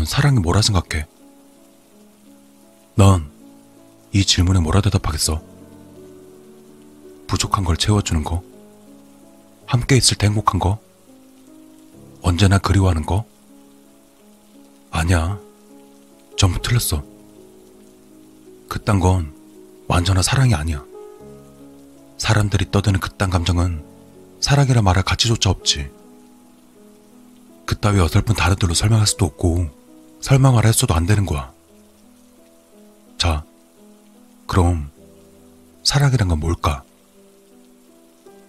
넌 사랑이 뭐라 생각해? 난 이 질문에 뭐라 대답하겠어? 부족한 걸 채워주는 거? 함께 있을 때 행복한 거? 언제나 그리워하는 거? 아니야. 전부 틀렸어. 그딴 건 완전한 사랑이 아니야. 사람들이 떠드는 그딴 감정은 사랑이라 말할 가치조차 없지. 그따위 어설픈 다른들로 설명할 수도 없고 설명하라 했어도 안 되는 거야. 자, 그럼 사랑이란 건 뭘까?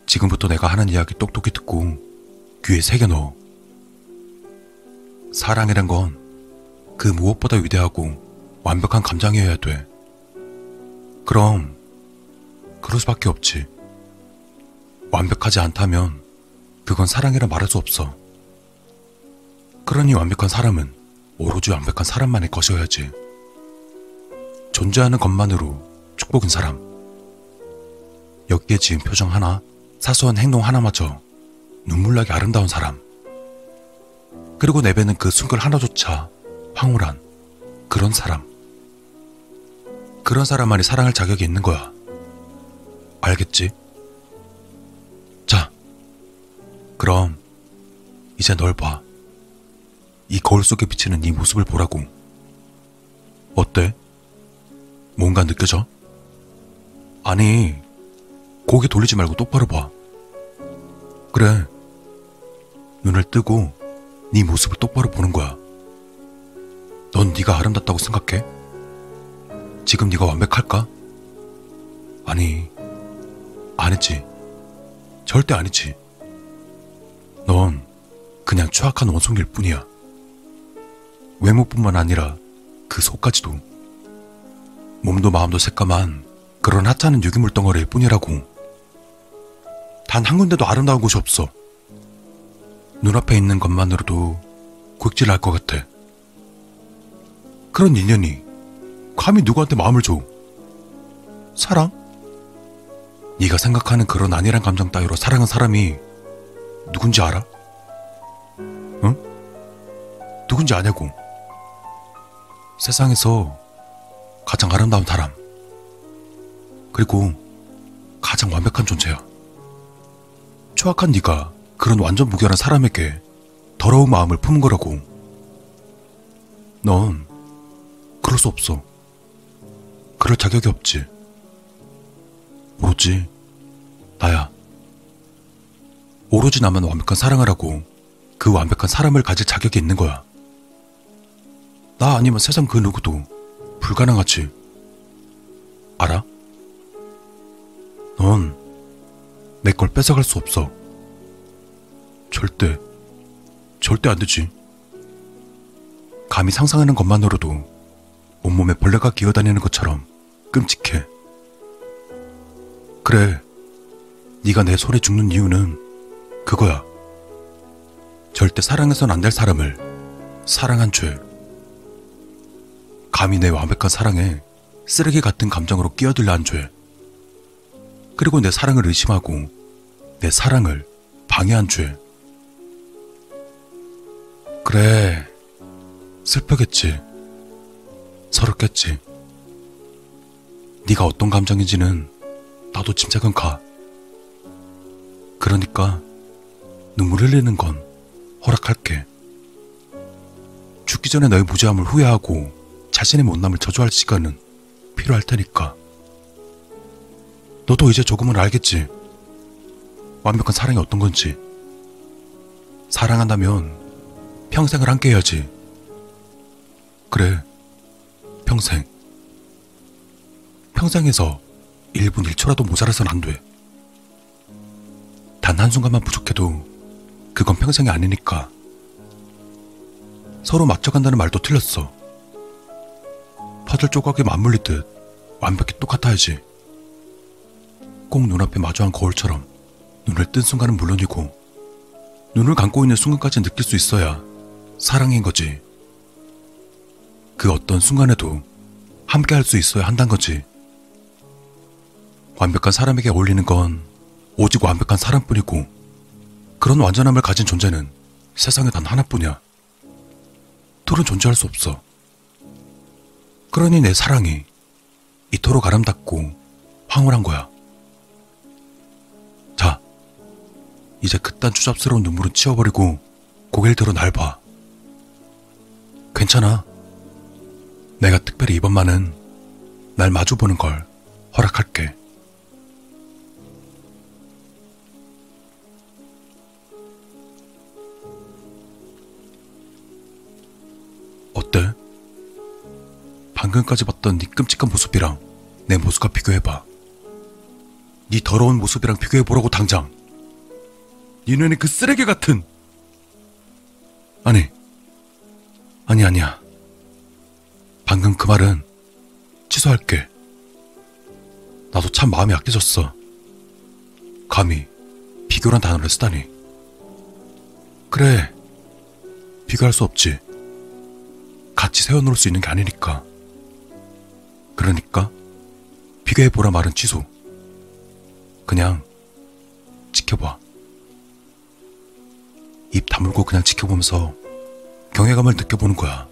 지금부터 내가 하는 이야기 똑똑히 듣고 귀에 새겨 넣어. 사랑이란 건 그 무엇보다 위대하고 완벽한 감정이어야 돼. 그럼 그럴 수밖에 없지. 완벽하지 않다면 그건 사랑이라 말할 수 없어. 그러니 완벽한 사람은 오로지 완벽한 사람만의 것이어야지. 존재하는 것만으로 축복인 사람. 여기에 지은 표정 하나, 사소한 행동 하나마저 눈물나게 아름다운 사람. 그리고 내뱉는 그 숨결 하나조차 황홀한 그런 사람. 그런 사람만이 사랑할 자격이 있는 거야. 알겠지? 자, 그럼 이제 널 봐. 이 거울 속에 비치는 네 모습을 보라고. 어때? 뭔가 느껴져? 아니, 고개 돌리지 말고 똑바로 봐. 그래, 눈을 뜨고 네 모습을 똑바로 보는 거야. 넌 네가 아름답다고 생각해? 지금 네가 완벽할까? 아니, 아니지. 절대 아니지. 넌 그냥 추악한 원숭이일 뿐이야. 외모뿐만 아니라 그 속까지도. 몸도 마음도 새까만 그런 하찮은 유기물 덩어리일 뿐이라고. 단 한 군데도 아름다운 곳이 없어. 눈앞에 있는 것만으로도 굵질할 것 같아. 그런 인연이 감히 누구한테 마음을 줘? 사랑? 네가 생각하는 그런 안일한 감정 따위로 사랑한 사람이 누군지 알아? 응? 누군지 아냐고. 세상에서 가장 아름다운 사람, 그리고 가장 완벽한 존재야. 추악한 네가 그런 완전 무결한 사람에게 더러운 마음을 품은 거라고. 넌 그럴 수 없어. 그럴 자격이 없지. 오로지 나야. 오로지 나만 완벽한 사랑을 하고 그 완벽한 사람을 가질 자격이 있는 거야. 나 아니면 세상 그 누구도 불가능하지. 알아? 넌 내 걸 뺏어갈 수 없어. 절대 안 되지. 감히 상상하는 것만으로도 온몸에 벌레가 기어다니는 것처럼 끔찍해. 그래, 네가 내 손에 죽는 이유는 그거야. 절대 사랑해선 안 될 사람을 사랑한 죄. 감히 내 완벽한 사랑에 쓰레기 같은 감정으로 끼어들려 한 죄. 그리고 내 사랑을 의심하고 내 사랑을 방해한 죄. 그래, 슬프겠지. 서럽겠지. 네가 어떤 감정인지는 나도 짐작은 가. 그러니까 눈물 흘리는 건 허락할게. 죽기 전에 너의 무지함을 후회하고 자신의 못남을 저주할 시간은 필요할 테니까. 너도 이제 조금은 알겠지? 완벽한 사랑이 어떤 건지. 사랑한다면 평생을 함께 해야지. 그래, 평생. 평생에서 1분 1초라도 모자라선 안 돼. 단 한순간만 부족해도 그건 평생이 아니니까. 서로 맞춰간다는 말도 틀렸어. 퍼즐 조각이 맞물리듯 완벽히 똑같아야지. 꼭 눈앞에 마주한 거울처럼 눈을 뜬 순간은 물론이고 눈을 감고 있는 순간까지 느낄 수 있어야 사랑인 거지. 그 어떤 순간에도 함께 할 수 있어야 한다는 거지. 완벽한 사람에게 어울리는 건 오직 완벽한 사람뿐이고 그런 완전함을 가진 존재는 세상에 단 하나뿐이야. 이토록 존재할 수 없어. 그러니 내 사랑이 이토록 아름답고 황홀한 거야. 자, 이제 그딴 추잡스러운 눈물은 치워버리고 고개를 들어 날 봐. 괜찮아. 내가 특별히 이번만은 날 마주보는 걸 허락할게. 어때? 방금까지 봤던 네 끔찍한 모습이랑 내 모습과 비교해봐. 네 더러운 모습이랑 비교해보라고 당장. 네 눈이 그 쓰레기 같은. 아니야. 방금 그 말은 취소할게. 나도 참 마음이 약해졌어. 감히 비교란 단어를 쓰다니. 그래, 비교할 수 없지. 같이 세워놓을 수 있는 게 아니니까. 그러니까 비교해보라 말은 취소. 그냥 지켜봐. 입 다물고 그냥 지켜보면서 경외감을 느껴보는 거야.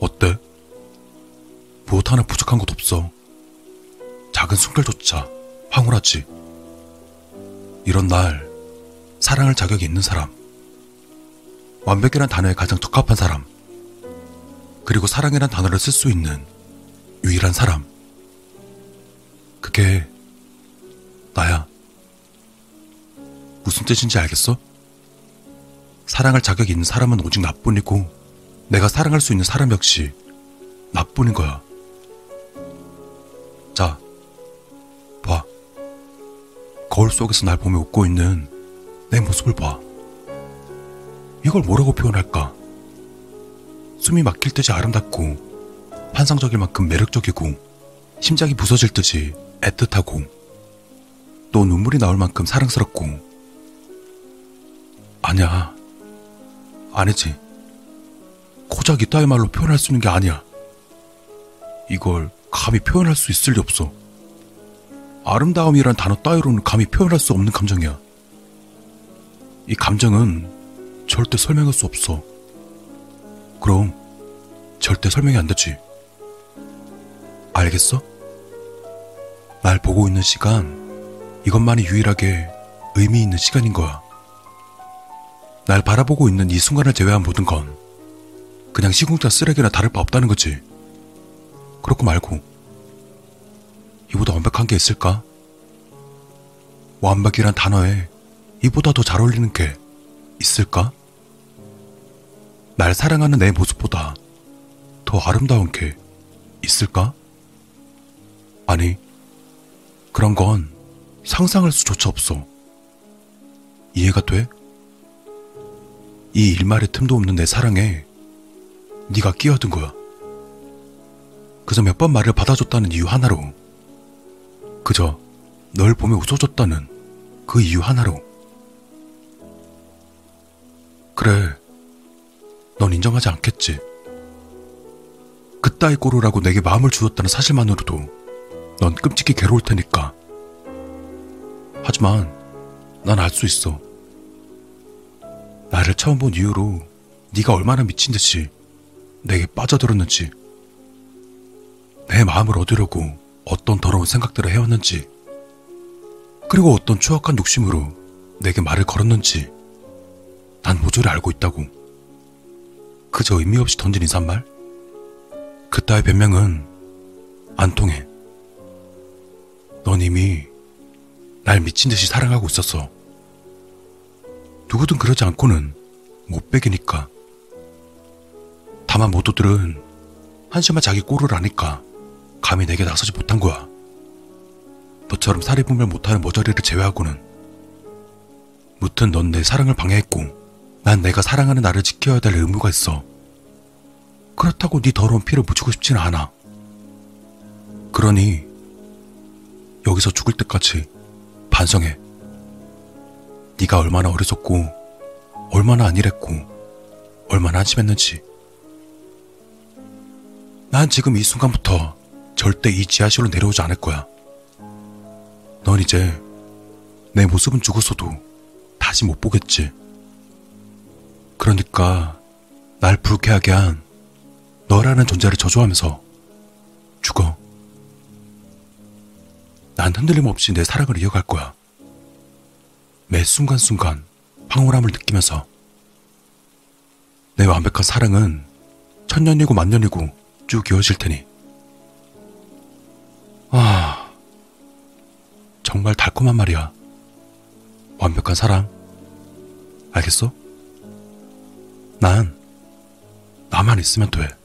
어때? 무엇 하나 부족한 것도 없어. 작은 순간조차 황홀하지. 이런 날 사랑할 자격이 있는 사람, 완벽이란 단어에 가장 적합한 사람, 그리고 사랑이란 단어를 쓸 수 있는 유일한 사람, 그게 나야. 무슨 뜻인지 알겠어? 사랑할 자격이 있는 사람은 오직 나뿐이고, 내가 사랑할 수 있는 사람 역시 나뿐인 거야. 자, 봐. 거울 속에서 날 보며 웃고 있는 내 모습을 봐. 이걸 뭐라고 표현할까? 숨이 막힐 듯이 아름답고, 환상적일 만큼 매력적이고, 심장이 부서질 듯이 애틋하고, 또 눈물이 나올 만큼 사랑스럽고. 아니지. 고작 이따위 말로 표현할 수 있는 게 아니야. 이걸 감히 표현할 수 있을 리 없어. 아름다움이란 단어 따위로는 감히 표현할 수 없는 감정이야. 이 감정은 절대 설명할 수 없어. 그럼 절대 설명이 안 되지. 알겠어? 날 보고 있는 시간, 이것만이 유일하게 의미 있는 시간인 거야. 날 바라보고 있는 이 순간을 제외한 모든 건 그냥 시궁차 쓰레기나 다를 바 없다는 거지. 그렇고 말고 이보다 완벽한 게 있을까? 완벽이란 단어에 이보다 더 잘 어울리는 게 있을까? 날 사랑하는 내 모습보다 더 아름다운 게 있을까? 아니, 그런 건 상상할 수조차 없어. 이해가 돼? 이 일말의 틈도 없는 내 사랑에 네가 끼어든 거야. 그저 몇 번 말을 받아줬다는 이유 하나로, 그저 널 보며 웃어줬다는 그 이유 하나로. 그래, 넌 인정하지 않겠지. 그따위 꼬루라고 내게 마음을 주었다는 사실만으로도 넌 끔찍히 괴로울 테니까. 하지만 난 알 수 있어. 나를 처음 본 이후로 네가 얼마나 미친 듯이 내게 빠져들었는지, 내 마음을 얻으려고 어떤 더러운 생각들을 해왔는지, 그리고 어떤 추악한 욕심으로 내게 말을 걸었는지 난 모조리 알고 있다고. 그저 의미 없이 던진 인사말? 그따위 변명은 안 통해. 넌 이미 날 미친 듯이 사랑하고 있었어. 누구든 그러지 않고는 못 배기니까. 다만 모두들은 한심한 자기 꼴을 아니까 감히 내게 나서지 못한 거야. 너처럼 사리분별 못하는 머저리를 제외하고는. 무튼 넌 내 사랑을 방해했고, 난 내가 사랑하는 나를 지켜야 될 의무가 있어. 그렇다고 네 더러운 피를 묻히고 싶지는 않아. 그러니 여기서 죽을 때까지 반성해. 네가 얼마나 어리석고, 얼마나 안일했고, 얼마나 한심했는지. 난 지금 이 순간부터 절대 이 지하실로 내려오지 않을 거야. 넌 이제 내 모습은 죽었어도 다시 못 보겠지. 그러니까 날 불쾌하게 한 너라는 존재를 저주하면서 죽어. 난 흔들림 없이 내 사랑을 이어갈 거야. 매 순간순간 황홀함을 느끼면서. 내 완벽한 사랑은 천년이고 만년이고 쭉 이어질 테니. 아, 정말 달콤한 말이야. 완벽한 사랑. 알겠어? 난 나만 있으면 돼.